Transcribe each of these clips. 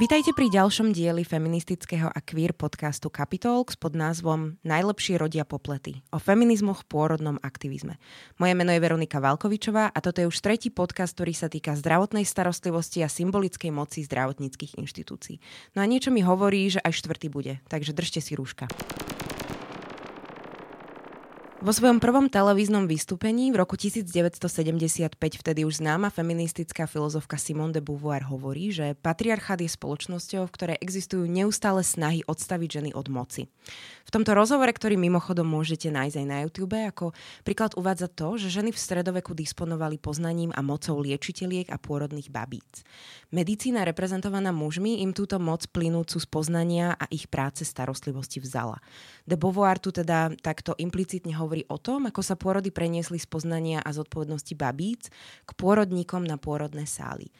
Vítajte pri ďalšom dieli feministického a queer podcastu Kapitálx pod názvom Najlepší rodia poplety o feminizmoch, pôrodnom aktivizme. Moje meno je Veronika Valkovičová a toto je už tretí podcast, ktorý sa týka zdravotnej starostlivosti a symbolickej moci zdravotníckych inštitúcií. No a niečo mi hovorí, že aj štvrtý bude, takže držte si rúška. Vo svojom prvom televíznom vystúpení v roku 1975 vtedy už známa feministická filozofka Simone de Beauvoir hovorí, že patriarchát je spoločnosťou, v ktorej existujú neustále snahy odstaviť ženy od moci. V tomto rozhovore, ktorý mimochodom môžete nájsť aj na YouTube, ako príklad uvádza to, že ženy v stredoveku disponovali poznaním a mocou liečiteliek a pôrodných babíc. Medicína reprezentovaná mužmi im túto moc plynúcu z poznania a ich práce starostlivosti vzala. De Beauvoir tu teda takto implicitne hovorí o tom, ako sa pôrody preniesli z poznania a zodpovednosti babíc k pôrodníkom na pôrodné sály.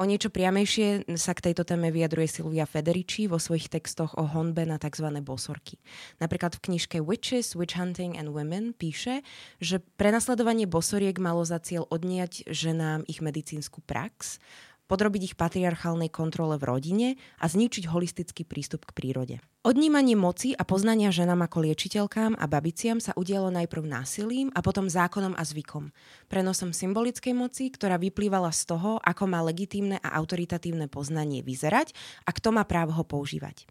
O niečo priamejšie sa k tejto téme vyjadruje Silvia Federici vo svojich textoch o honbe na tzv. Bosorky. Napríklad v knižke Witches, Witch Hunting and Women píše, že prenasledovanie bosoriek malo za cieľ odňať ženám ich medicínsku prax, podrobiť ich patriarchálnej kontrole v rodine a zničiť holistický prístup k prírode. Odnímanie moci a poznania ženám ako liečiteľkám a babiciam sa udialo najprv násilím a potom zákonom a zvykom. Prenosom symbolickej moci, ktorá vyplývala z toho, ako má legitímne a autoritatívne poznanie vyzerať a kto má právo ho používať.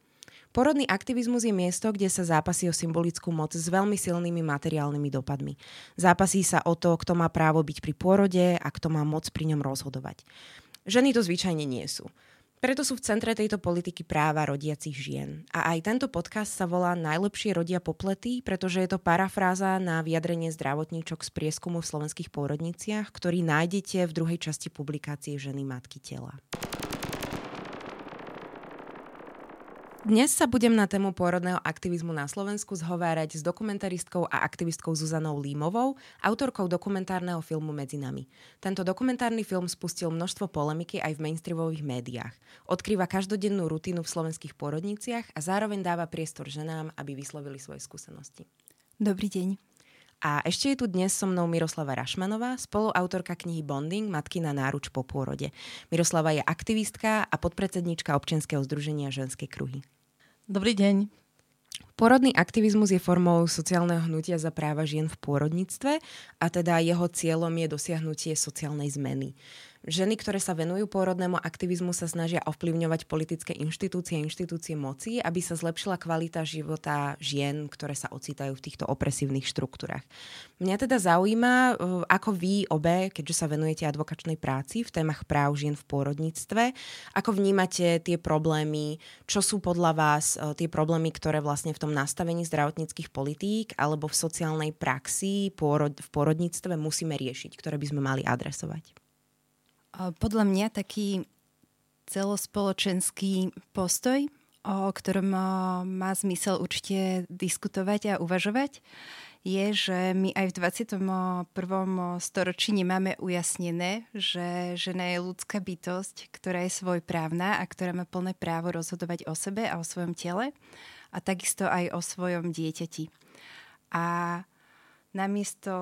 Porodný aktivizmus je miesto, kde sa zápasí o symbolickú moc s veľmi silnými materiálnymi dopadmi. Zápasí sa o to, kto má právo byť pri pôrode a kto má moc pri ňom rozhodovať. Ženy to zvyčajne nie sú. Preto sú v centre tejto politiky práva rodiacich žien. A aj tento podcast sa volá Najlepšie rodia poplety, pretože je to parafráza na vyjadrenie zdravotníčok z prieskumu v slovenských pôrodniciach, ktorý nájdete v druhej časti publikácie Ženy, matky, tela. Dnes sa budem na tému pôrodného aktivizmu na Slovensku zhovárať s dokumentaristkou a aktivistkou Zuzanou Límovou, autorkou dokumentárneho filmu Medzi nami. Tento dokumentárny film spustil množstvo polemiky aj v mainstreamových médiách. Odkrýva každodennú rutinu v slovenských pôrodniciach a zároveň dáva priestor ženám, aby vyslovili svoje skúsenosti. Dobrý deň. A ešte je tu dnes so mnou Miroslava Rašmanová, spoluautorka knihy Bonding, Matky na náruč po pôrode. Miroslava je aktivistka a podpredsedníčka občianskeho združenia Ženské kruhy. Dobrý deň. Pôrodný aktivizmus je formou sociálneho hnutia za práva žien v pôrodníctve a teda jeho cieľom je dosiahnutie sociálnej zmeny. Ženy, ktoré sa venujú pôrodnému aktivizmu, sa snažia ovplyvňovať politické inštitúcie a inštitúcie moci, aby sa zlepšila kvalita života žien, ktoré sa ocitajú v týchto opresívnych štruktúrach. Mňa teda zaujíma, ako vy obe, keďže sa venujete advokačnej práci v témach práv žien v pôrodníctve, ako vnímate tie problémy, čo sú podľa vás tie problémy, ktoré vlastne v tom nastavení zdravotníckych politík alebo v sociálnej praxi v pôrodníctve musíme riešiť, ktoré by sme mali adresovať? Podľa mňa taký celospoločenský postoj, o ktorom má zmysel určite diskutovať a uvažovať, je, že my aj v 21. storočí nemáme ujasnené, že žena je ľudská bytosť, ktorá je svojprávna a ktorá má plné právo rozhodovať o sebe a o svojom tele a takisto aj o svojom dieťati. A namiesto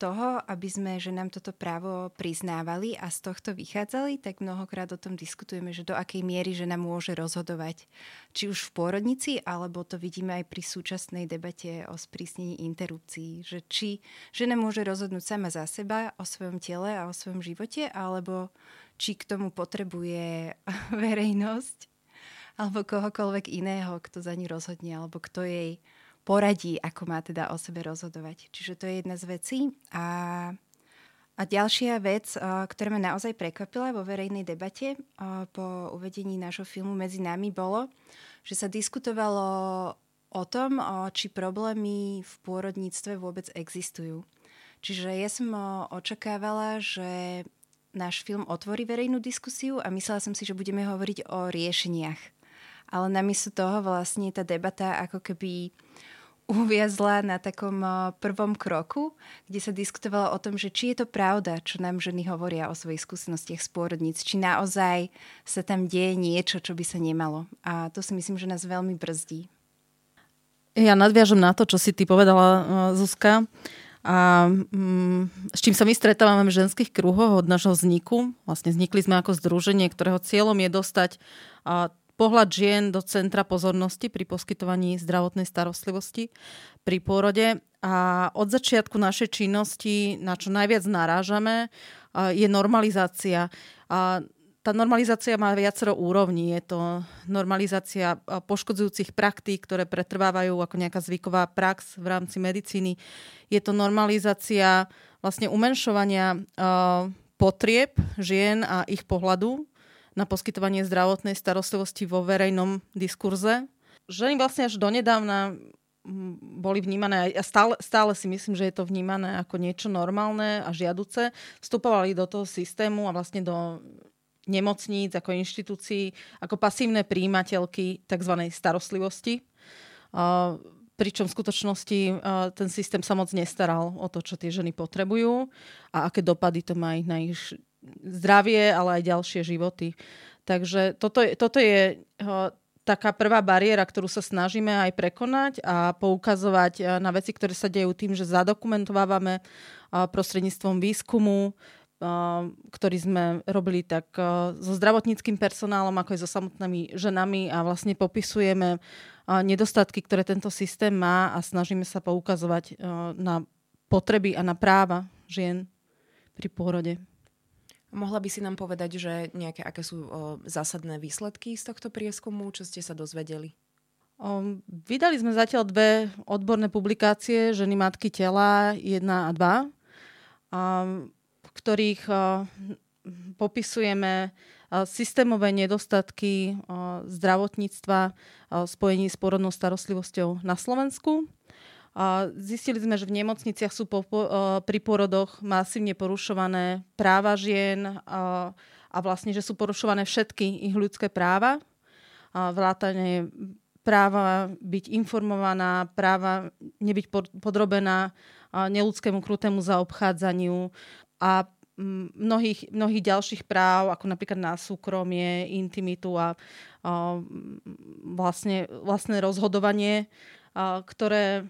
toho, aby sme ženám toto právo priznávali a z tohto vychádzali, tak mnohokrát o tom diskutujeme, že do akej miery žena môže rozhodovať. Či už v pôrodnici, alebo to vidíme aj pri súčasnej debate o sprísnení interrupcií. Že či žena môže rozhodnúť sama za seba o svojom tele a o svojom živote, alebo či k tomu potrebuje verejnosť alebo kohokoľvek iného, kto za ní rozhodne, alebo kto jej poradí, ako má teda o sebe rozhodovať. Čiže to je jedna z vecí. A ďalšia vec, ktorá ma naozaj prekvapila vo verejnej debate po uvedení nášho filmu Medzi nami, bolo, že sa diskutovalo o tom, či problémy v pôrodníctve vôbec existujú. Čiže ja som očakávala, že náš film otvorí verejnú diskusiu a myslela som si, že budeme hovoriť o riešeniach. ale namiesto toho vlastne tá debata ako keby uviazla na takom prvom kroku, kde sa diskutovalo o tom, že či je to pravda, čo nám ženy hovoria o svojich skúsenostiach z pôrodníc, či naozaj sa tam deje niečo, čo by sa nemalo. A to si myslím, že nás veľmi brzdí. Ja nadviažem na to, čo si ty povedala, Zuzka. A s čím sa my stretávame v ženských kruhoch od nášho vzniku. Vlastne vznikli sme ako združenie, ktorého cieľom je dostať pohľad žien do centra pozornosti pri poskytovaní zdravotnej starostlivosti pri pôrode. A od začiatku našej činnosti, na čo najviac narážame, je normalizácia. A tá normalizácia má viacero úrovní. Je to normalizácia poškodzujúcich praktík, ktoré pretrvávajú ako nejaká zvyková prax v rámci medicíny. Je to normalizácia vlastne umenšovania potrieb žien a ich pohľadu na poskytovanie zdravotnej starostlivosti vo verejnom diskurze. Ženy vlastne až donedávna boli vnímané, a stále si myslím, že je to vnímané ako niečo normálne a žiaduce. Vstupovali do toho systému a vlastne do nemocníc, ako inštitúcií, ako pasívne prijímateľky tzv. Starostlivosti. Pričom v skutočnosti ten systém sa moc nestaral o to, čo tie ženy potrebujú a aké dopady to má na ich zdravie, ale aj ďalšie životy. Takže toto je taká prvá bariéra, ktorú sa snažíme aj prekonať a poukazovať na veci, ktoré sa dejú tým, že zadokumentovávame prostredníctvom výskumu, ktorý sme robili tak so zdravotníckým personálom, ako aj so samotnými ženami a vlastne popisujeme nedostatky, ktoré tento systém má a snažíme sa poukazovať na potreby a na práva žien pri pôrode. Mohla by si nám povedať, že nejaké aké sú zásadné výsledky z tohto prieskumu, čo ste sa dozvedeli? Vydali sme zatiaľ 2 odborné publikácie Ženy, matky, tela 1 a 2. V ktorých popisujeme systémové nedostatky zdravotníctva v spojení s pôrodnou starostlivosťou na Slovensku. Zistili sme, že v nemocniciach sú pri pôrodoch masívne porušované práva žien a vlastne, že sú porušované všetky ich ľudské práva. Vrátane práva byť informovaná, práva nebyť podrobená neľudskému krutému zaobchádzaniu a mnohých ďalších práv, ako napríklad na súkromie, intimitu a vlastné rozhodovanie, ktoré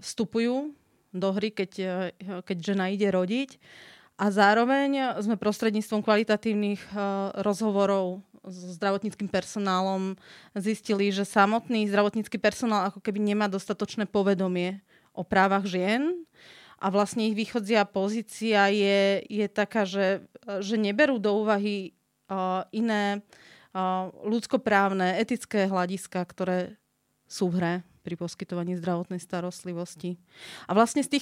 vstupujú do hry, keď žena ide rodiť. A zároveň sme prostredníctvom kvalitatívnych rozhovorov so zdravotníckym personálom zistili, že samotný zdravotnícky personál ako keby nemá dostatočné povedomie o právach žien. A vlastne ich východzia pozícia je taká, že neberú do úvahy iné ľudskoprávne, etické hľadiska, ktoré sú v hre pri poskytovaní zdravotnej starostlivosti. A vlastne z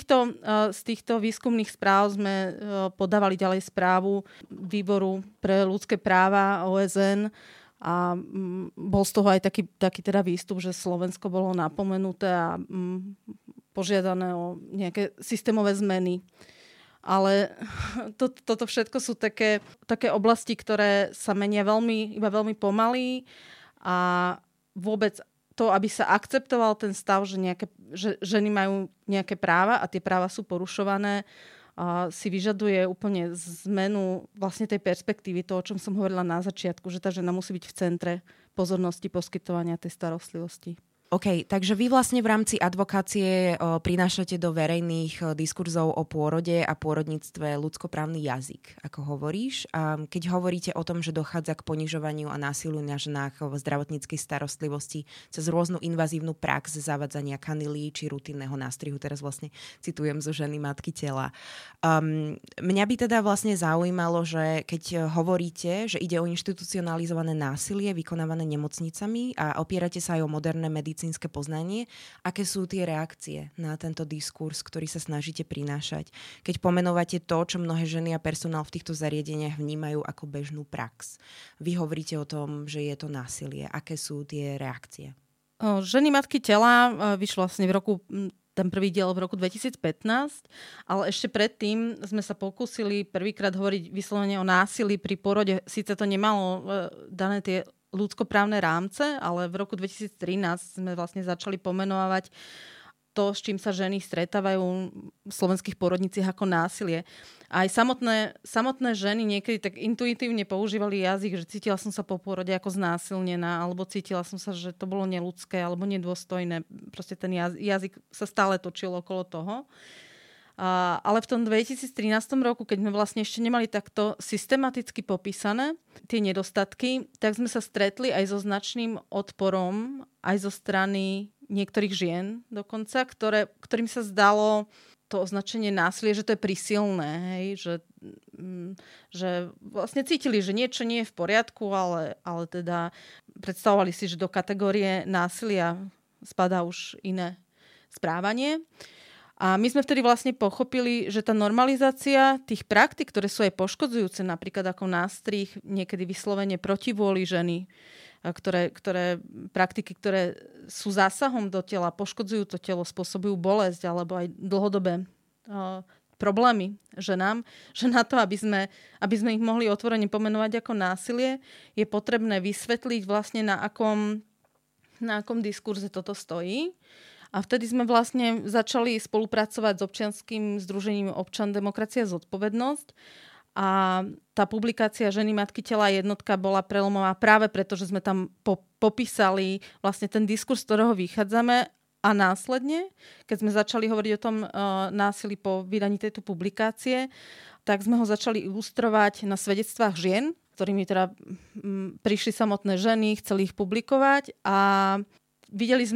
týchto výskumných správ sme podávali ďalej správu Výboru pre ľudské práva OSN a bol z toho aj taký teda výstup, že Slovensko bolo napomenuté a požiadané o nejaké systémové zmeny. Ale toto všetko sú také oblasti, ktoré sa menia iba veľmi pomaly a vôbec to, aby sa akceptoval ten stav, že ženy majú nejaké práva a tie práva sú porušované, si vyžaduje úplne zmenu vlastne tej perspektívy, to, o čom som hovorila na začiatku, že tá žena musí byť v centre pozornosti poskytovania tej starostlivosti. OK, takže vy vlastne v rámci advokácie prinášate do verejných diskurzov o pôrode a pôrodníctve ľudskoprávny jazyk, ako hovoríš. Keď hovoríte o tom, že dochádza k ponižovaniu a násiliu na ženách v zdravotníckej starostlivosti cez rôznu invazívnu prax zavádzania kanilí či rutinného nástrihu, teraz vlastne citujem zo Ženy, matky, tela. Mňa by teda vlastne zaujímalo, že keď hovoríte, že ide o inštitucionalizované násilie vykonávané nemocnicami a opierate sa aj o moderné medicínske poznanie, aké sú tie reakcie na tento diskurs, ktorý sa snažíte prinášať, keď pomenúvate to, čo mnohé ženy a personál v týchto zariadeniach vnímajú ako bežnú prax. Vy hovoríte o tom, že je to násilie. Aké sú tie reakcie? Ženy, matky, tela vyšlo vlastne ten prvý diel v roku 2015, ale ešte predtým sme sa pokúsili prvýkrát hovoriť vyslovene o násilí pri porode. Sice to nemalo dané tie ľudskoprávne rámce, ale v roku 2013 sme vlastne začali pomenovať to, s čím sa ženy stretávajú v slovenských pôrodniciach ako násilie. Aj samotné ženy niekedy tak intuitívne používali jazyk, že cítila som sa po pôrode ako znásilnená, alebo cítila som sa, že to bolo neľudské alebo nedôstojné. Proste ten jazyk sa stále točil okolo toho. Ale v tom 2013 roku, keď sme vlastne ešte nemali takto systematicky popísané tie nedostatky, tak sme sa stretli aj so značným odporom, aj zo strany niektorých žien dokonca, ktorým sa zdalo to označenie násilie, že to je prísilné. Hej? Že vlastne cítili, že niečo nie je v poriadku, ale teda predstavovali si, že do kategórie násilia spadá už iné správanie. A my sme vtedy vlastne pochopili, že tá normalizácia tých praktik, ktoré sú aj poškodzujúce, napríklad ako nástrih, niekedy vyslovene proti vôli ženy, ktoré praktiky, ktoré sú zásahom do tela, poškodzujú to telo, spôsobujú bolesť alebo aj dlhodobé problémy ženám, že na to, aby sme ich mohli otvorene pomenovať ako násilie, je potrebné vysvetliť vlastne na akom diskurze toto stojí. A vtedy sme vlastne začali spolupracovať s občianským združením Občan demokracia Zodpovednosť. A tá publikácia Ženy, matky, tela, jednotka bola prelomová práve preto, že sme tam popísali vlastne ten diskurs, z ktorého vychádzame. A následne, keď sme začali hovoriť o tom násilí po vydaní tejto publikácie, tak sme ho začali ilustrovať na svedectvách žien, ktorými teda prišli samotné ženy, chceli ich publikovať a videli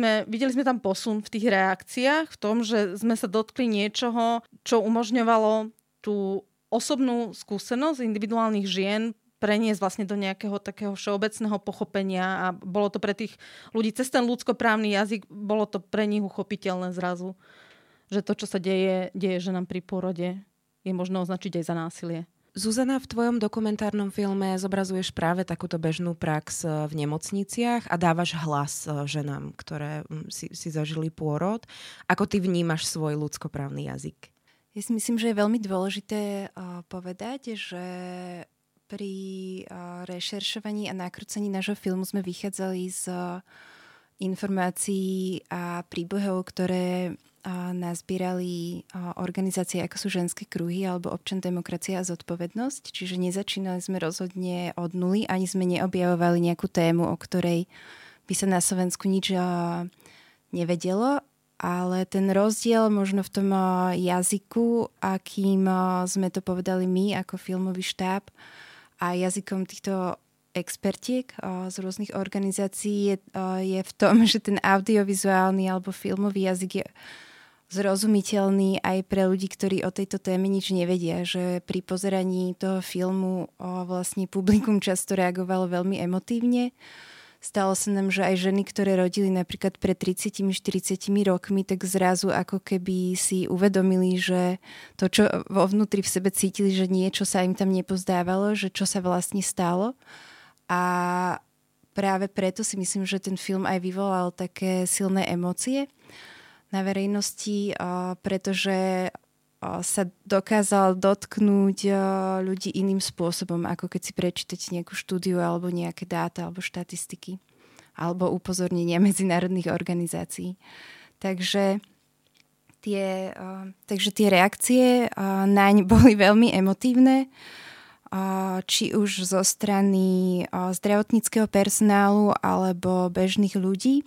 sme tam posun v tých reakciách, v tom, že sme sa dotkli niečoho, čo umožňovalo tú osobnú skúsenosť individuálnych žien preniesť vlastne do nejakého takého všeobecného pochopenia a bolo to pre tých ľudí cez ten ľudskoprávny jazyk, bolo to pre nich uchopiteľné zrazu, že to, čo sa deje ženám pri pôrode, je možno označiť aj za násilie. Zuzana, v tvojom dokumentárnom filme zobrazuješ práve takúto bežnú prax v nemocniciach a dávaš hlas ženám, ktoré si zažili pôrod. Ako ty vnímaš svoj ľudskoprávny jazyk? Ja si myslím, že je veľmi dôležité povedať, že pri rešeršovaní a nakrúcení nášho filmu sme vychádzali z informácií a príbehov, ktoré nazbierali organizácie ako sú Ženské kruhy alebo Občan demokracia a Zodpovednosť. Čiže nezačínali sme rozhodne od nuly, ani sme neobjavovali nejakú tému, o ktorej by sa na Slovensku nič nevedelo. Ale ten rozdiel možno v tom jazyku, akým sme to povedali my ako filmový štáb a jazykom týchto expertiek z rôznych organizácií je v tom, že ten audiovizuálny alebo filmový jazyk je zrozumiteľný aj pre ľudí, ktorí o tejto téme nič nevedia, že pri pozeraní toho filmu vlastne publikum často reagovalo veľmi emotívne. Stalo sa nám, že aj ženy, ktoré rodili napríklad pred 30-40 rokmi, tak zrazu ako keby si uvedomili, že to, čo vo vnútri v sebe cítili, že niečo sa im tam nepozdávalo, že čo sa vlastne stalo. A práve preto si myslím, že ten film aj vyvolal také silné emócie na verejnosti, pretože sa dokázal dotknúť ľudí iným spôsobom, ako keď si prečítate nejakú štúdiu alebo nejaké dáta alebo štatistiky alebo upozornenia medzinárodných organizácií. Takže tie reakcie naň boli veľmi emotívne, či už zo strany zdravotníckeho personálu alebo bežných ľudí.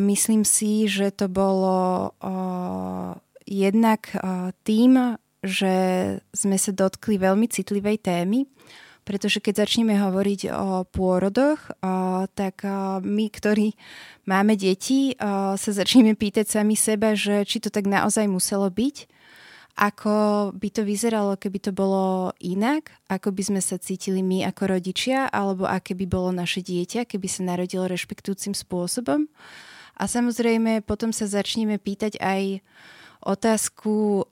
Myslím si, že to bolo jednak tým, že sme sa dotkli veľmi citlivej témy, pretože keď začneme hovoriť o pôrodoch, tak my, ktorí máme deti, sa začneme pýtať sami seba, že či to tak naozaj muselo byť, ako by to vyzeralo, keby to bolo inak, ako by sme sa cítili my ako rodičia, alebo aké by bolo naše dieťa, keby sa narodilo rešpektujúcim spôsobom. A samozrejme, potom sa začneme pýtať aj otázku,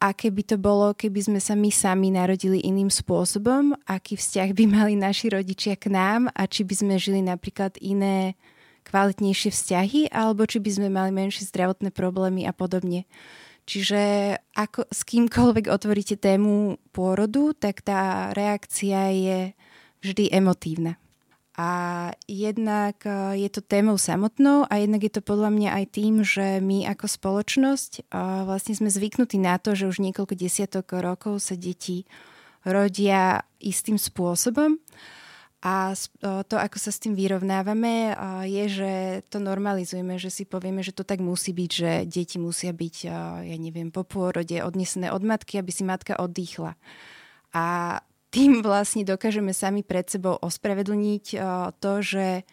aké by to bolo, keby sme sa my sami narodili iným spôsobom, aký vzťah by mali naši rodičia k nám a či by sme žili napríklad iné kvalitnejšie vzťahy, alebo či by sme mali menšie zdravotné problémy a podobne. Čiže ako s kýmkoľvek otvoríte tému pôrodu, tak tá reakcia je vždy emotívna. A A jednak je to témou samotnou a jednak je to podľa mňa aj tým, že my ako spoločnosť vlastne sme zvyknutí na to, že už niekoľko desiatok rokov sa deti rodia istým spôsobom. A to, ako sa s tým vyrovnávame, je, že to normalizujeme, že si povieme, že to tak musí byť, že deti musia byť, ja neviem, po pôrode odnesené od matky, aby si matka oddychla. A tým vlastne dokážeme sami pred sebou ospravedlniť to, že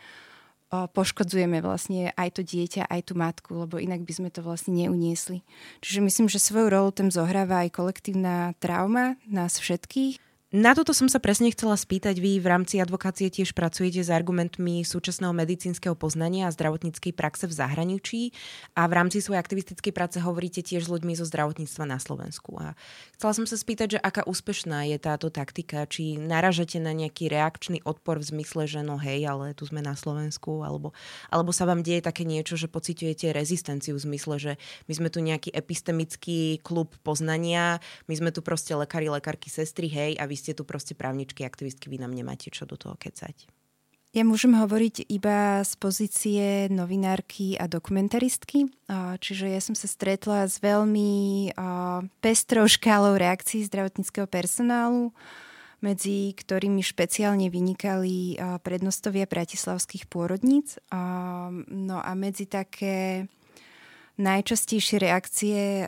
poškodzujeme vlastne aj to dieťa, aj tú matku, lebo inak by sme to vlastne neuniesli. Čiže myslím, že svoju rolu tam zohráva aj kolektívna trauma nás všetkých. Na toto som sa presne chcela spýtať. Vy v rámci advokácie tiež pracujete s argumentmi súčasného medicínskeho poznania a zdravotníckej praxe v zahraničí a v rámci svojej aktivistickej práce hovoríte tiež s ľuďmi zo zdravotníctva na Slovensku. A chcela som sa spýtať, že aká úspešná je táto taktika? Či naražate na nejaký reakčný odpor v zmysle, že no hej, ale tu sme na Slovensku, alebo sa vám deje také niečo, že pociťujete rezistenciu v zmysle, že my sme tu nejaký epistemický klub poznania, my sme tu proste lekári, lekárky, sestry, hej, a vy ste tu proste právničky, aktivistky, vy nám nemáte čo do toho kecať. Ja môžem hovoriť iba z pozície novinárky a dokumentaristky, čiže ja som sa stretla s veľmi pestrou škálou reakcií zdravotníckeho personálu, medzi ktorými špeciálne vynikali prednostovia bratislavských pôrodníc. No a medzi také najčastejšie reakcie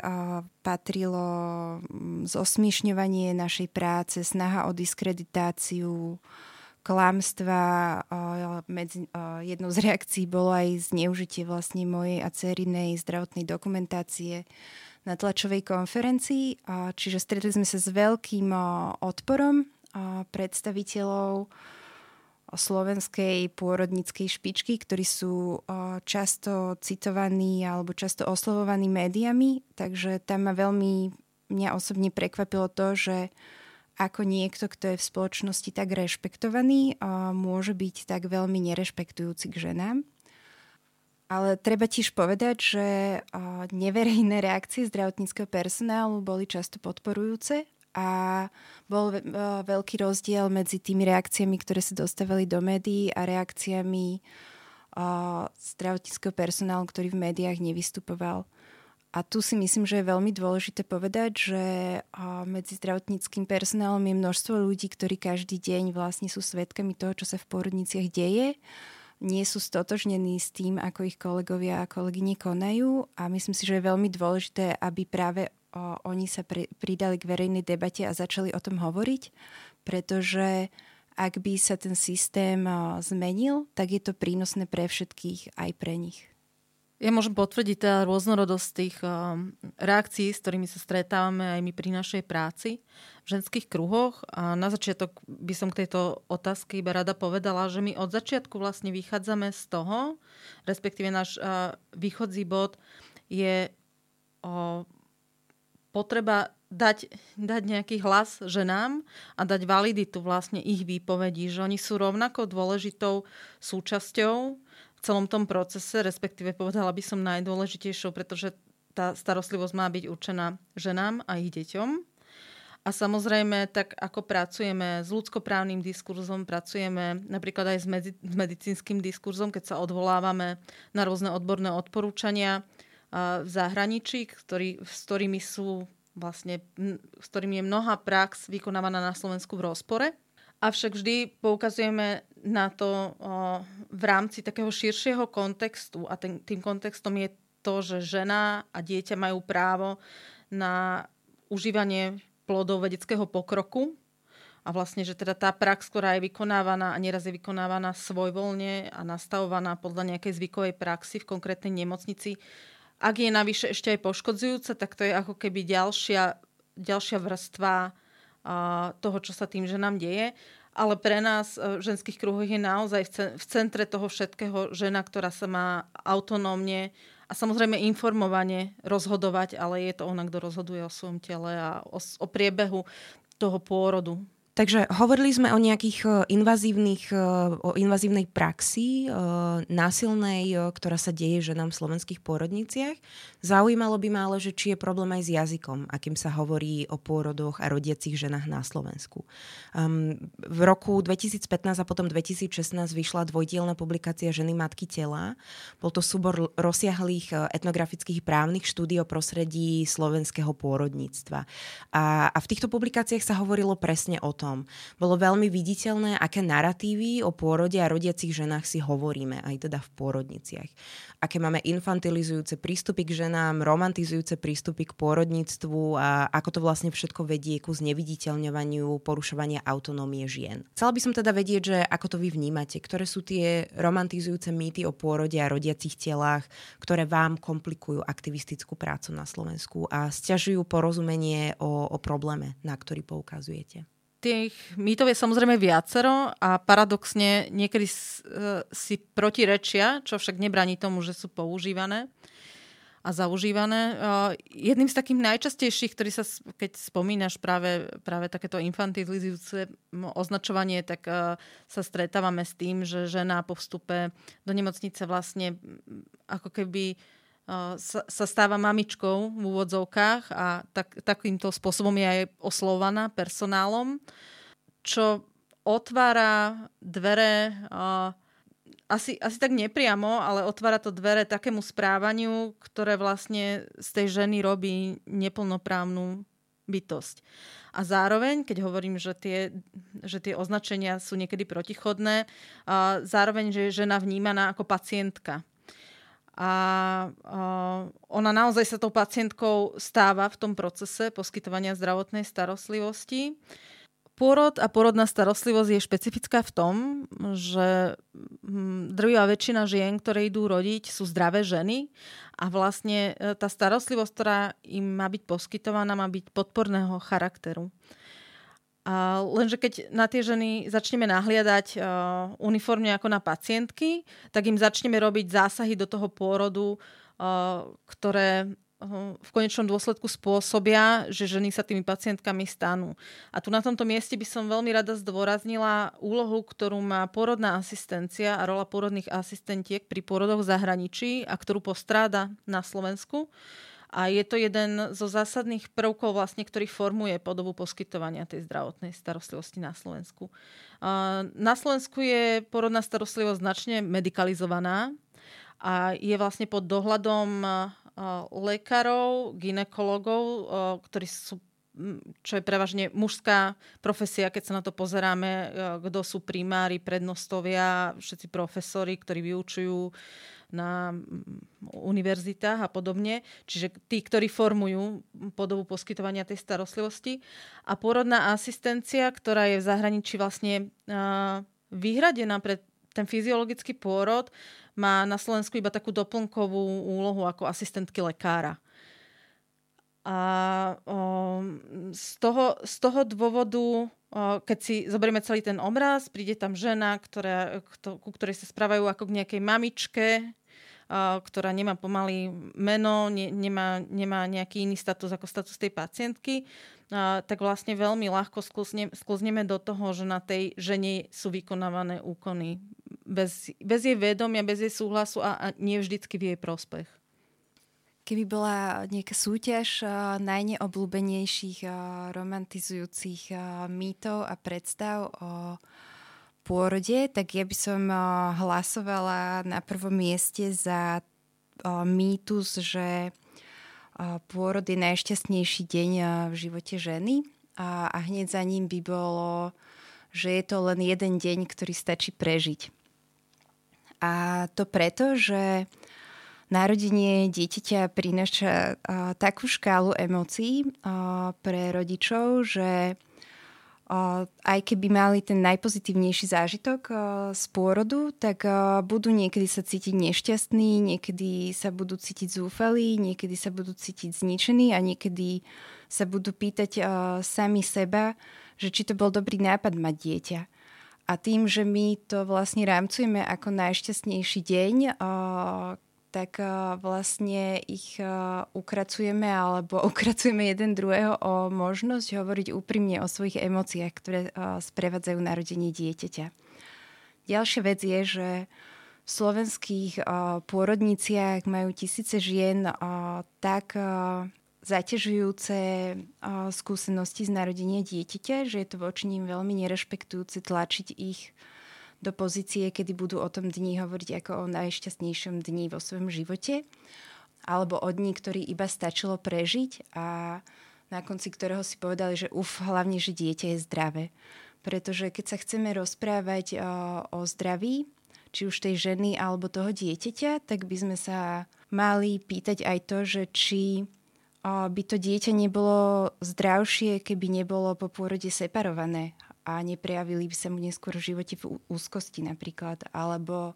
patrilo zosmiešňovanie našej práce, snaha o diskreditáciu, klamstva. Jednou z reakcií bolo aj zneužitie vlastne mojej a dcerinej zdravotnej dokumentácie na tlačovej konferencii. Čiže stretli sme sa s veľkým odporom predstaviteľov slovenskej pôrodníckej špičky, ktorí sú často citovaní alebo často oslovovaní médiami, takže tam ma veľmi, mňa osobne prekvapilo to, že ako niekto, kto je v spoločnosti tak rešpektovaný, môže byť tak veľmi nerešpektujúci k ženám. Ale treba tiež povedať, že neverejné reakcie zdravotníckeho personálu boli často podporujúce. A bol veľký rozdiel medzi tými reakciami, ktoré sa dostávali do médií a reakciami zdravotníckeho personálu, ktorý v médiách nevystupoval. A tu si myslím, že je veľmi dôležité povedať, že medzi zdravotníckým personálom je množstvo ľudí, ktorí každý deň vlastne sú svedkami toho, čo sa v pôrodniciach deje. Nie sú stotožnení s tým, ako ich kolegovia a kolegyne konajú a myslím si, že je veľmi dôležité, aby práve oni sa pridali k verejnej debate a začali o tom hovoriť, pretože ak by sa ten systém zmenil, tak je to prínosné pre všetkých, aj pre nich. Ja môžem potvrdiť tá rôznorodosť tých reakcií, s ktorými sa stretávame aj my pri našej práci v ženských kruhoch. A na začiatok by som k tejto otázke iba rada povedala, že my od začiatku vlastne vychádzame z toho, respektíve náš východzí bod je potreba dať nejaký hlas ženám a dať validitu vlastne ich výpovedí, že oni sú rovnako dôležitou súčasťou v celom tom procese, respektíve povedala by som najdôležitejšou, pretože tá starostlivosť má byť určená ženám a ich deťom. A samozrejme, tak ako pracujeme s ľudskoprávnym diskurzom, pracujeme napríklad aj s medicínskym diskurzom, keď sa odvolávame na rôzne odborné odporúčania v zahraničí, s ktorými je mnohá prax vykonávaná na Slovensku v rozpore. Avšak vždy poukazujeme na to v rámci takého širšieho kontextu a tým kontextom je to, že žena a dieťa majú právo na užívanie plodov vedeckého pokroku a vlastne, že teda tá prax, ktorá je vykonávaná a nieraz je vykonávaná svojvoľne a nastavovaná podľa nejakej zvykovej praxi v konkrétnej nemocnici, ak je navyše ešte aj poškodzujúca, tak to je ako keby ďalšia vrstva toho, čo sa tým ženám deje. Ale pre nás v ženských kruhoch je naozaj v centre toho všetkého žena, ktorá sa má autonómne a samozrejme informovane rozhodovať, ale je to ona, kto rozhoduje o svojom tele a o priebehu toho pôrodu. Takže hovorili sme o nejakých invazívnej praxi, násilnej, ktorá sa deje ženám v slovenských pôrodniciach. Zaujímalo by ma ale, že či je problém aj s jazykom, akým sa hovorí o pôrodoch a rodiacich ženách na Slovensku. V roku 2015 a potom 2016 vyšla dvojdielna publikácia Ženy, matky, tela. Bol to súbor rozsiahlých etnografických právnych štúdií o prostredí slovenského pôrodníctva. A v týchto publikáciách sa hovorilo presne o tom. Bolo veľmi viditeľné, aké naratívy o pôrode a rodiacich ženách si hovoríme, aj teda v pôrodniciach. Aké máme infantilizujúce prístupy k ženám, romantizujúce prístupy k pôrodníctvu a ako to vlastne všetko vedie ku zneviditeľňovaniu, porušovania autonómie žien. Chcela by som teda vedieť, že ako to vy vnímate, ktoré sú tie romantizujúce mýty o pôrode a rodiacich telách, ktoré vám komplikujú aktivistickú prácu na Slovensku a sťažujú porozumenie o probléme, na ktorý poukazujete. Tých mýtov je samozrejme viacero a paradoxne niekedy si protirečia, čo však nebráni tomu, že sú používané a zaužívané. Jedným z takých najčastejších, ktorý sa, keď spomínaš práve takéto infantilizujúce označovanie, tak sa stretávame s tým, že žena po vstupe do nemocnice vlastne ako keby sa stáva mamičkou v úvodzovkách a takýmto spôsobom je aj oslovovaná personálom, čo otvára dvere, asi tak nepriamo, ale otvára to dvere takému správaniu, ktoré vlastne z tej ženy robí neplnoprávnu bytosť. A zároveň, keď hovorím, že tie označenia sú niekedy protichodné, zároveň, že je žena vnímaná ako pacientka. A ona naozaj sa tou pacientkou stáva v tom procese poskytovania zdravotnej starostlivosti. Pôrod a pôrodná starostlivosť je špecifická v tom, že drvivá väčšina žien, ktoré idú rodiť, sú zdravé ženy a vlastne tá starostlivosť, ktorá im má byť poskytovaná, má byť podporného charakteru. Lenže keď na tie ženy začneme nahliadať uniformne ako na pacientky, tak im začneme robiť zásahy do toho pôrodu, ktoré v konečnom dôsledku spôsobia, že ženy sa tými pacientkami stanú. A tu na tomto mieste by som veľmi rada zdôraznila úlohu, ktorú má pôrodná asistencia a rola pôrodných asistentiek pri pôrodoch v zahraničí a ktorú postráda na Slovensku. A je to jeden zo zásadných prvkov, vlastne, ktorý formuje podobu poskytovania tej zdravotnej starostlivosti na Slovensku. Na Slovensku je porodná starostlivosť značne medikalizovaná a je vlastne pod dohľadom lekárov, gynekologov, ktorí sú, čo je prevažne mužská profesia, keď sa na to pozeráme, kto sú primári, prednostovia, všetci profesori, ktorí vyučujú na univerzitách a podobne. Čiže tí, ktorí formujú podobu poskytovania tej starostlivosti. A pôrodná asistencia, ktorá je v zahraničí vlastne vyhradená pre ten fyziologický pôrod, má na Slovensku iba takú doplnkovú úlohu ako asistentky lekára. A z toho dôvodu, keď si zoberieme celý ten obraz, príde tam žena, ku ktorej sa správajú ako k nejakej mamičke, ktorá nemá pomaly meno, nemá nejaký iný status ako status tej pacientky, tak vlastne veľmi ľahko skĺzneme do toho, že na tej žene sú vykonávané úkony bez jej vedomia, bez jej súhlasu a nie vždycky v jej prospech. Keby bola nejaká súťaž najneobľúbenejších romantizujúcich mýtov a predstav o pôrode, tak ja by som hlasovala na prvom mieste za mýtus, že pôrod je najšťastnejší deň v živote ženy a hneď za ním by bolo, že je to len jeden deň, ktorý stačí prežiť. A to preto, že narodenie dieťaťa prináša takú škálu emócií pre rodičov, že aj keby mali ten najpozitívnejší zážitok z pôrodu, tak budú niekedy sa cítiť nešťastní, niekedy sa budú cítiť zúfalí, niekedy sa budú cítiť zničení a niekedy sa budú pýtať sami seba, že či to bol dobrý nápad mať dieťa. A tým, že my to vlastne rámcujeme ako najšťastnejší deň, tak vlastne ich ukracujeme alebo ukracujeme jeden druhého o možnosť hovoriť úprimne o svojich emóciách, ktoré sprevádzajú narodenie dieťaťa. Ďalšia vec je, že v slovenských pôrodniciach majú tisíce žien tak zaťažujúce skúsenosti z narodenia dieťaťa, že je to voči nim veľmi nerešpektujúce tlačiť ich do pozície, kedy budú o tom dni hovoriť ako o najšťastnejšom dni vo svojom živote, alebo o dni, ktorý iba stačilo prežiť a na konci ktorého si povedali, že hlavne, že dieťa je zdravé. Pretože keď sa chceme rozprávať o zdraví, či už tej ženy alebo toho dieťaťa, tak by sme sa mali pýtať aj to, že či by to dieťa nebolo zdravšie, keby nebolo po pôrode separované a neprejavili by sa mu neskôr v živote v úzkosti napríklad. Alebo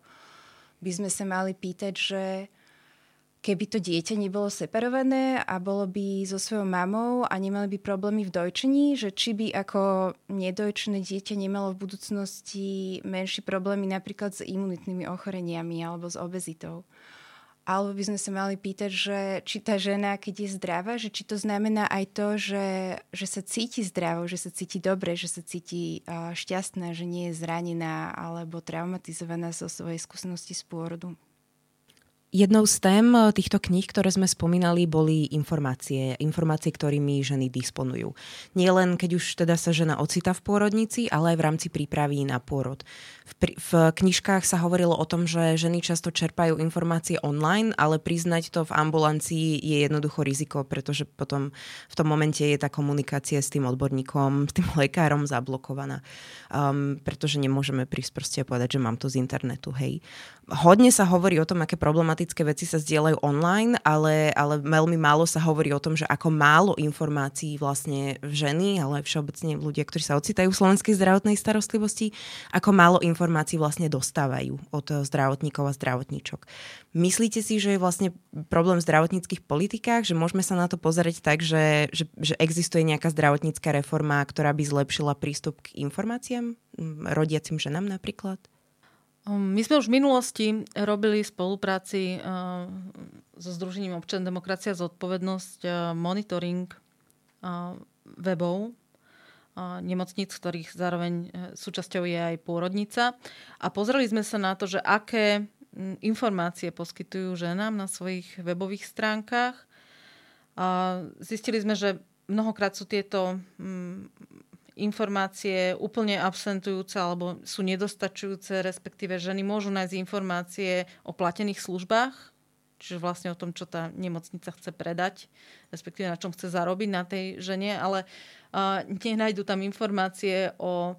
by sme sa mali pýtať, že keby to dieťa nebolo separované a bolo by so svojou mamou a nemali by problémy v dojčení, že či by ako nedojčené dieťa nemalo v budúcnosti menšie problémy napríklad s imunitnými ochoreniami alebo s obezitou. Alebo by sme sa mali pýtať, že či tá žena, keď je zdravá, že či to znamená aj to, že sa cíti zdravo, že sa cíti dobre, že sa cíti šťastná, že nie je zranená alebo traumatizovaná zo svojej skúsenosti z pôrodu. Jednou z tém týchto kníh, ktoré sme spomínali, boli informácie, ktorými ženy disponujú. Nie len keď už teda sa žena ocitá v pôrodnici, ale aj v rámci prípravy na pôrod. V knižkách sa hovorilo o tom, že ženy často čerpajú informácie online, ale priznať to v ambulancii je jednoducho riziko, pretože potom v tom momente je tá komunikácia s tým odborníkom, s tým lekárom zablokovaná. Pretože nemôžeme prísť proste a povedať, že mám to z internetu, hej. Hodne sa hovorí o tom, aké problematické veci sa zdieľajú online, ale veľmi málo sa hovorí o tom, že ako málo informácií vlastne ženy, ale aj všeobecne ľudia, ktorí sa ocitajú v slovenskej zdravotnej starostlivosti, ako málo informácií vlastne dostávajú od zdravotníkov a zdravotníčok. Myslíte si, že je vlastne problém v zdravotníckych politikách, že môžeme sa na to pozerať tak, že existuje nejaká zdravotnícka reforma, ktorá by zlepšila prístup k informáciám rodiacim ženám napríklad? My sme už v minulosti robili v spolupráci so Združením Občan demokracia Zodpovednosť monitoring webov nemocníc, ktorých zároveň súčasťou je aj pôrodnica. A pozreli sme sa na to, že aké informácie poskytujú ženám na svojich webových stránkach. Zistili sme, že mnohokrát sú tieto informácie úplne absentujúce alebo sú nedostačujúce, respektíve ženy môžu nájsť informácie o platených službách, čiže vlastne o tom, čo tá nemocnica chce predať, respektíve na čom chce zarobiť na tej žene, ale nenájdu tam informácie o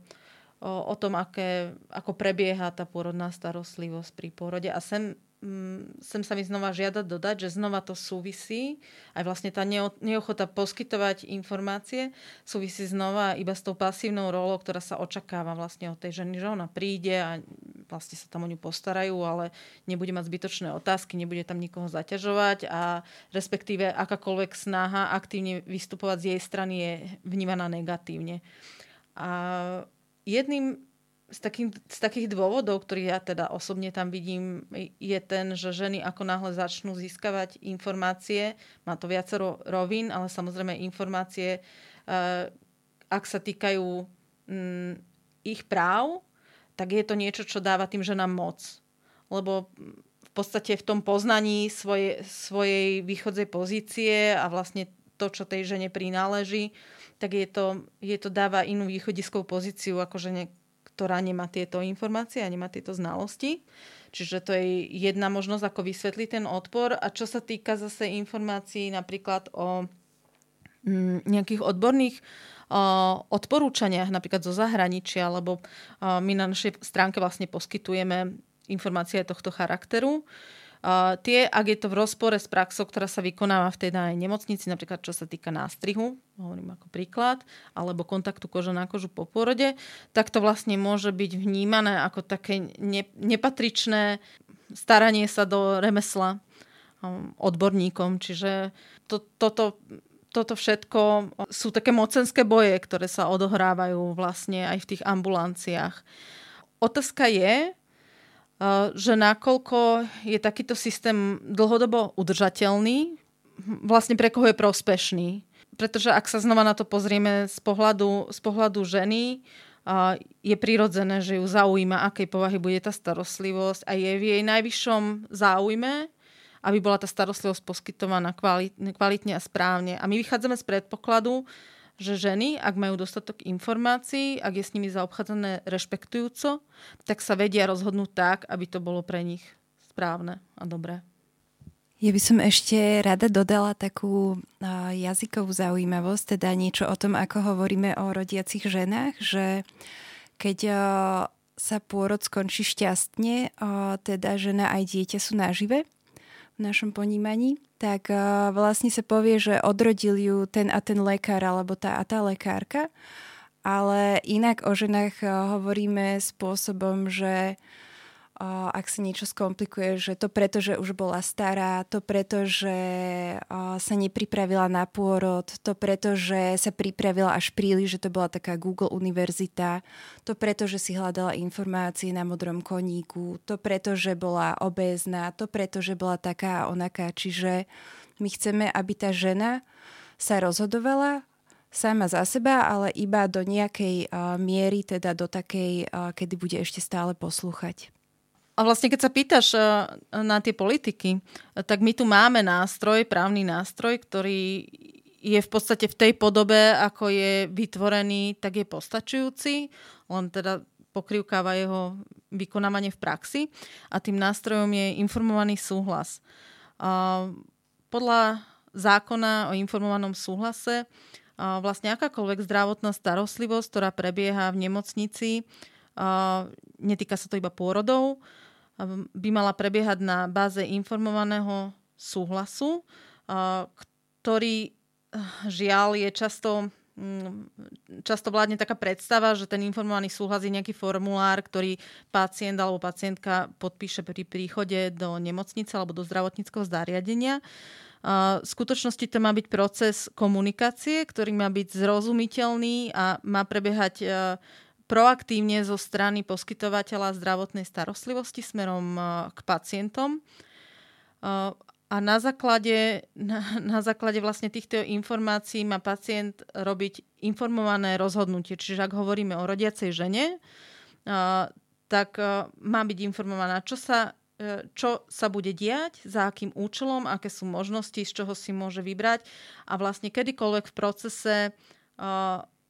tom, ako prebieha tá pôrodná starostlivosť pri pôrode. A sem sa mi znova žiada dodať, že znova to súvisí, aj vlastne tá neochota poskytovať informácie súvisí znova iba s tou pasívnou rolou, ktorá sa očakáva vlastne od tej ženy, že ona príde a vlastne sa tam o ňu postarajú, ale nebude mať zbytočné otázky, nebude tam nikoho zaťažovať a respektíve akákoľvek snaha aktívne vystupovať z jej strany je vnímaná negatívne. A jedným z takých dôvodov, ktorý ja teda osobne tam vidím, je ten, že ženy ako náhle začnú získavať informácie, má to viacero rovín, ale samozrejme informácie, ak sa týkajú ich práv, tak je to niečo, čo dáva tým ženám moc. Lebo v podstate v tom poznaní svojej východzej pozície a vlastne to, čo tej žene prináleží, tak je to dáva inú východiskovú pozíciu ako žene, ktorá nemá tieto informácie a nemá tieto znalosti. Čiže to je jedna možnosť, ako vysvetliť ten odpor. A čo sa týka zase informácií napríklad o nejakých odborných odporúčaniach, napríklad zo zahraničia, alebo my na našej stránke vlastne poskytujeme informácie tohto charakteru. Tie, ak je to v rozpore s praxou, ktorá sa vykonáva v tej danej nemocnici, napríklad čo sa týka nástrihu, hovorím ako príklad, alebo kontaktu koža na kožu po pôrode, tak to vlastne môže byť vnímané ako také nepatričné staranie sa do remesla odborníkom. Čiže toto všetko sú také mocenské boje, ktoré sa odohrávajú vlastne aj v tých ambulanciách. Otázka je, že nakoľko je takýto systém dlhodobo udržateľný, vlastne pre koho je prospešný. Pretože ak sa znova na to pozrieme z pohľadu ženy, je prirodzené, že ju zaujíma, akej povahy bude tá starostlivosť a je v jej najvyššom záujme, aby bola tá starostlivosť poskytovaná kvalitne a správne. A my vychádzame z predpokladu, že ženy, ak majú dostatok informácií, ak je s nimi zaobchádzané rešpektujúco, tak sa vedia rozhodnúť tak, aby to bolo pre nich správne a dobré. Ja by som ešte rada dodala takú jazykovú zaujímavosť, teda niečo o tom, ako hovoríme o rodiacich ženách, že keď sa pôrod skončí šťastne, teda žena aj dieťa sú nažive v našom ponímaní, tak vlastne sa povie, že odrodil ju ten a ten lekár alebo tá a tá lekárka. Ale inak o ženách hovoríme spôsobom, že ak sa niečo skomplikuje, že to preto, že už bola stará, to preto, že sa nepripravila na pôrod, to preto, že sa pripravila až príliš, že to bola taká Google univerzita, to preto, že si hľadala informácie na modrom koníku, to preto, že bola obézna, to preto, že bola taká a onaká. Čiže my chceme, aby tá žena sa rozhodovala sama za seba, ale iba do nejakej miery, teda do takej, kedy bude ešte stále poslúchať. A vlastne, keď sa pýtaš na tie politiky, tak my tu máme právny nástroj, ktorý je v podstate v tej podobe, ako je vytvorený, tak je postačujúci, len teda pokrývkáva jeho vykonávanie v praxi a tým nástrojom je informovaný súhlas. Podľa zákona o informovanom súhlase vlastne akákoľvek zdravotná starostlivosť, ktorá prebieha v nemocnici, netýka sa to iba pôrodov, by mala prebiehať na báze informovaného súhlasu, ktorý žiaľ je často vládne taká predstava, že ten informovaný súhlas je nejaký formulár, ktorý pacient alebo pacientka podpíše pri príchode do nemocnice alebo do zdravotníckeho zariadenia. V skutočnosti to má byť proces komunikácie, ktorý má byť zrozumiteľný a má prebiehať proaktívne zo strany poskytovateľa zdravotnej starostlivosti smerom k pacientom. A na základe vlastne týchto informácií má pacient robiť informované rozhodnutie. Čiže ak hovoríme o rodiacej žene, tak má byť informovaná, čo sa bude diať, za akým účelom, aké sú možnosti, z čoho si môže vybrať. A vlastne kedykoľvek v procese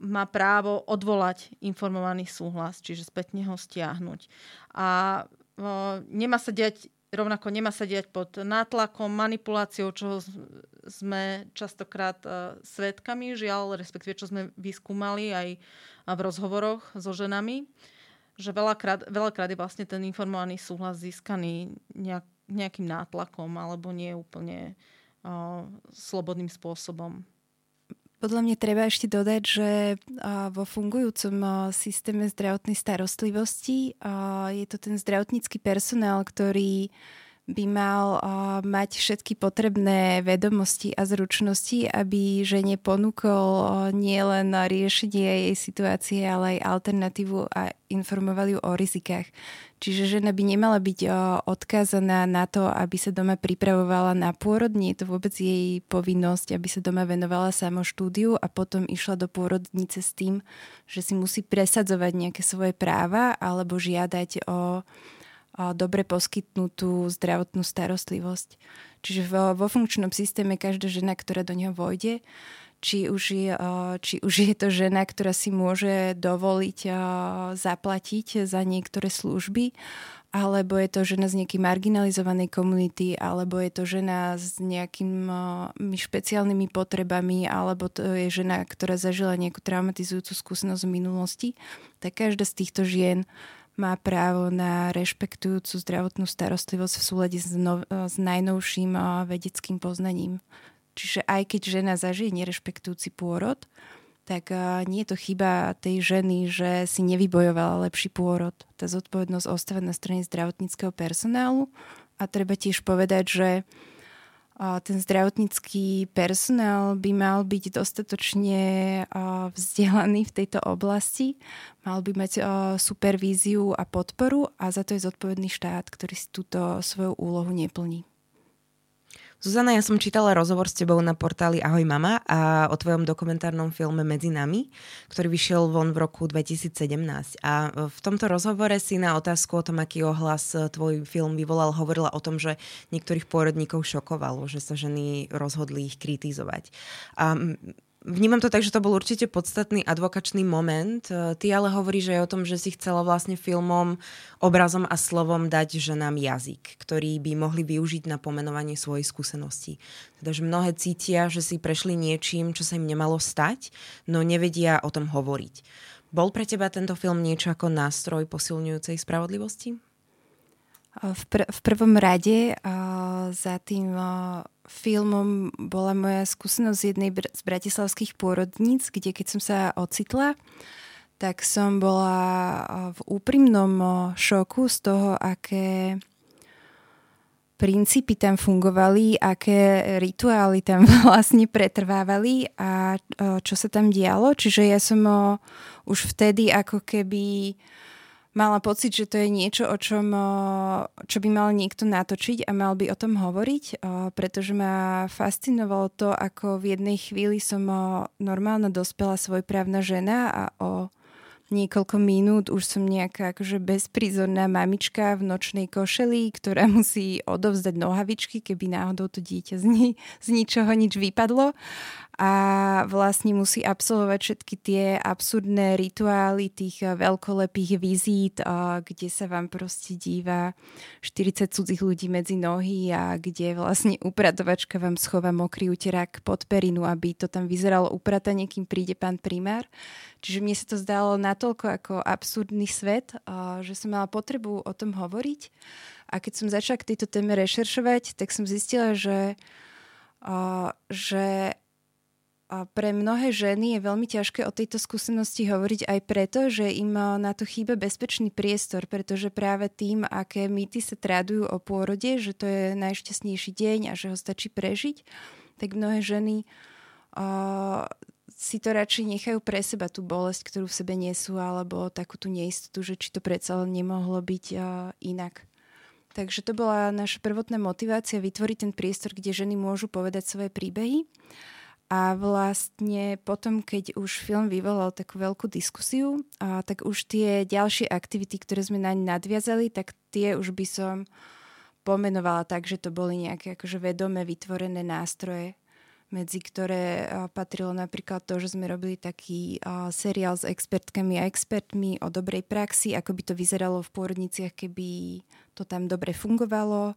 má právo odvolať informovaný súhlas, čiže spätne ho stiahnuť. A nemá sa diať pod nátlakom, manipuláciou, čo sme častokrát svedkami, žiaľ, respektíve čo sme vyskúmali aj v rozhovoroch so ženami, že veľakrát je vlastne ten informovaný súhlas získaný nejakým nátlakom alebo nie úplne slobodným spôsobom. Podľa mňa treba ešte dodať, že vo fungujúcom systéme zdravotnej starostlivosti je to ten zdravotnícky personál, ktorý by mal mať všetky potrebné vedomosti a zručnosti, aby žene ponúkol nielen riešenie jej situácie, ale aj alternatívu a informoval ju o rizikách. Čiže žena by nemala byť odkázaná na to, aby sa doma pripravovala na pôrod. Nie je to vôbec jej povinnosť, aby sa doma venovala samoštúdiu a potom išla do pôrodnice s tým, že si musí presadzovať nejaké svoje práva alebo žiadať o dobre poskytnutú zdravotnú starostlivosť. Čiže vo funkčnom systéme každá žena, ktorá do neho vojde, či už je to žena, ktorá si môže dovoliť zaplatiť za niektoré služby, alebo je to žena z nejakej marginalizovanej komunity, alebo je to žena s nejakými špeciálnymi potrebami, alebo to je žena, ktorá zažila nejakú traumatizujúcu skúsenosť v minulosti, tak každá z týchto žien má právo na rešpektujúcu zdravotnú starostlivosť v súlade s najnovším vedeckým poznaním. Čiže aj keď žena zažije nerešpektujúci pôrod, tak nie je to chyba tej ženy, že si nevybojovala lepší pôrod. Tá zodpovednosť ostáva na strane zdravotníckeho personálu a treba tiež povedať, že ten zdravotnícky personál by mal byť dostatočne vzdelaný v tejto oblasti, mal by mať supervíziu a podporu a za to je zodpovedný štát, ktorý si túto svoju úlohu neplní. Zuzana, ja som čítala rozhovor s tebou na portáli Ahoj mama a o tvojom dokumentárnom filme Medzi nami, ktorý vyšiel von v roku 2017. A v tomto rozhovore si na otázku o tom, aký ohlas tvoj film vyvolal, hovorila o tom, že niektorých pôrodníkov šokovalo, že sa ženy rozhodli ich kritizovať. A vnímam to tak, že to bol určite podstatný advokačný moment. Ty ale hovoríš aj o tom, že si chcela vlastne filmom, obrazom a slovom dať ženám jazyk, ktorý by mohli využiť na pomenovanie svojej skúsenosti. Teda, že mnohé cítia, že si prešli niečím, čo sa im nemalo stať, no nevedia o tom hovoriť. Bol pre teba tento film niečo ako nástroj posilňujúcej spravodlivosti? V prvom rade za tým filmom bola moja skúsenosť z jednej z bratislavských pôrodníc, kde keď som sa ocitla, tak som bola v úprimnom šoku z toho, aké princípy tam fungovali, aké rituály tam vlastne pretrvávali a čo sa tam dialo. Čiže ja som už vtedy ako keby mala pocit, že to je niečo, o čom, čo by mal niekto natočiť a mal by o tom hovoriť, pretože ma fascinovalo to, ako v jednej chvíli som normálna dospelá svojprávna žena a o niekoľko minút už som nejaká akože bezprizorná mamička v nočnej košeli, ktorá musí odovzdať nohavičky, keby náhodou to dieťa z ničoho nič vypadlo. A vlastne musí absolvovať všetky tie absurdné rituály tých veľkolepých vizít, kde sa vám proste díva 40 cudzích ľudí medzi nohy a kde vlastne upratovačka vám schová mokrý uterák pod perinu, aby to tam vyzeralo upratane, kým príde pán primár. Čiže mne sa to zdalo natoľko ako absurdný svet, že som mala potrebu o tom hovoriť. A keď som začala k tejto téme rešeršovať, tak som zistila, že pre mnohé ženy je veľmi ťažké o tejto skúsenosti hovoriť aj preto, že im na to chýba bezpečný priestor, pretože práve tým, aké mýty sa trádujú o pôrode, že to je najšťastnejší deň a že ho stačí prežiť, tak mnohé ženy si to radšej nechajú pre seba, tú bolesť, ktorú v sebe nesú, alebo takú tú neistotu, že či to predsa nemohlo byť inak. Takže to bola naša prvotná motivácia vytvoriť ten priestor, kde ženy môžu povedať svoje príbehy. A vlastne potom, keď už film vyvolal takú veľkú diskusiu, tak už tie ďalšie aktivity, ktoré sme naň nadviazali, tak tie už by som pomenovala tak, že to boli nejaké akože vedomé vytvorené nástroje, medzi ktoré patrilo napríklad to, že sme robili taký seriál s expertkami a expertmi o dobrej praxi, ako by to vyzeralo v pôrodniciach, keby to tam dobre fungovalo.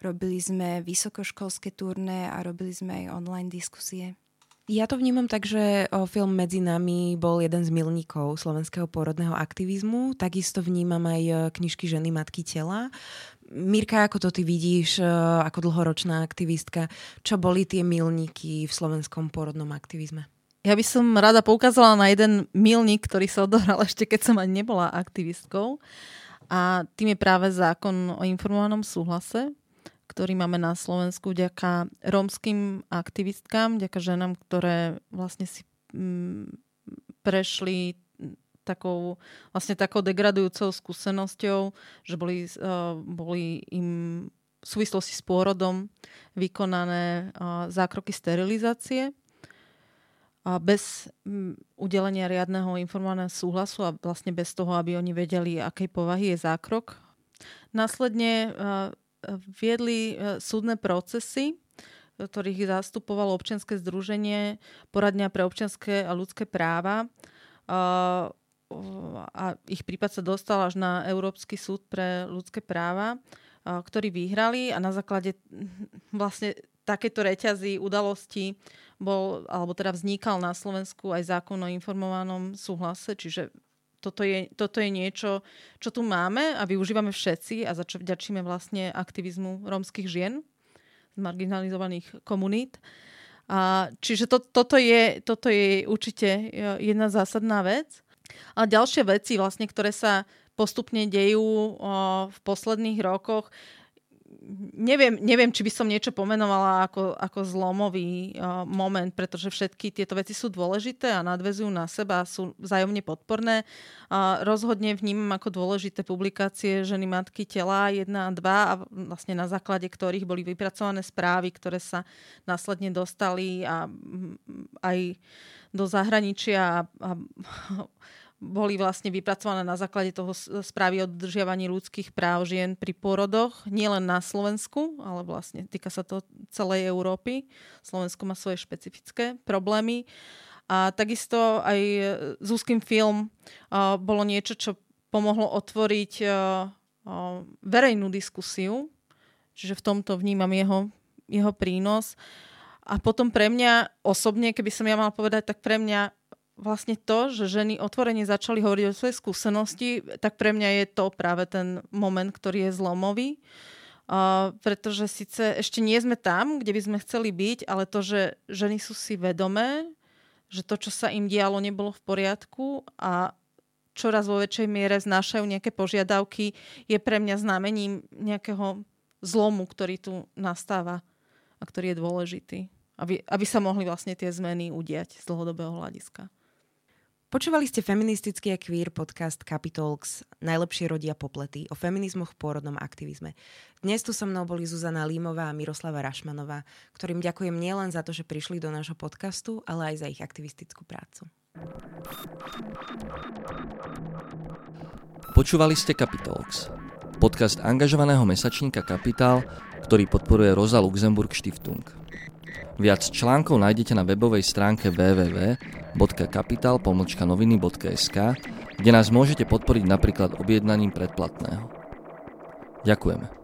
Robili sme vysokoškolské turné a robili sme aj online diskusie. Ja to vnímam tak, že film Medzi nami bol jeden z milníkov slovenského pôrodného aktivizmu. Takisto vnímam aj knižky Ženy, matky, tela. Mirka, ako to ty vidíš, ako dlhoročná aktivistka, čo boli tie milníky v slovenskom pôrodnom aktivizme? Ja by som rada poukázala na jeden milník, ktorý sa odohral ešte, keď som ani nebola aktivistkou. A tým je práve zákon o informovanom súhlase, ktorý máme na Slovensku vďaka rómskym aktivistkám, vďaka ženám, ktoré vlastne si prešli takou degradujúcou skúsenosťou, že boli im v súvislosti s pôrodom vykonané zákroky sterilizácie bez udelenia riadneho informovaného súhlasu a vlastne bez toho, aby oni vedeli, akej povahy je zákrok. Následne viedli súdne procesy, ktorých zastupovalo občianske združenie, poradňa pre občianske a ľudské práva. A ich prípad sa dostal až na Európsky súd pre ľudské práva, ktorý vyhrali a na základe vlastne takéto reťazy udalostí vznikal na Slovensku aj zákon o informovanom súhlase, čiže toto je niečo, čo tu máme a využívame všetci a za čo vďačíme vlastne aktivizmu rómskych žien z marginalizovaných komunít. A čiže toto je určite jedna zásadná vec. A ďalšie veci, vlastne, ktoré sa postupne dejú v posledných rokoch, neviem, či by som niečo pomenovala ako zlomový moment, pretože všetky tieto veci sú dôležité a nadväzujú na seba, sú vzájomne podporné. Rozhodne vnímam ako dôležité publikácie Ženy, matky, tela 1 a 2 a vlastne na základe ktorých boli vypracované správy, ktoré sa následne dostali a aj do zahraničia a boli vlastne vypracované na základe toho správy o dodržiavaní ľudských práv žien pri pôrodoch, nielen na Slovensku, ale vlastne týka sa to celej Európy. Slovensko má svoje špecifické problémy. A takisto aj Zuzkin film bolo niečo, čo pomohlo otvoriť verejnú diskusiu. Čiže v tomto vnímam jeho prínos. A potom pre mňa osobne, keby som ja mala povedať, tak pre mňa vlastne to, že ženy otvorene začali hovoriť o svojej skúsenosti, tak pre mňa je to práve ten moment, ktorý je zlomový. Pretože síce ešte nie sme tam, kde by sme chceli byť, ale to, že ženy sú si vedomé, že to, čo sa im dialo, nebolo v poriadku a čoraz vo väčšej miere znášajú nejaké požiadavky, je pre mňa znamením nejakého zlomu, ktorý tu nastáva a ktorý je dôležitý. Aby sa mohli vlastne tie zmeny udiať z dlhodobého hľadiska. Počúvali ste feministický a queer podcast Kapitálx Najlepšie rodia poplety o feminizmoch v pôrodnom aktivizme. Dnes tu so mnou boli Zuzana Límová a Miroslava Rašmanová, ktorým ďakujem nielen za to, že prišli do nášho podcastu, ale aj za ich aktivistickú prácu. Počúvali ste Kapitálx, podcast angažovaného mesačníka Kapitál, ktorý podporuje Rosa Luxemburg Stiftung. Viac článkov nájdete na webovej stránke www.kapital.noviny.sk, kde nás môžete podporiť napríklad objednaním predplatného. Ďakujeme.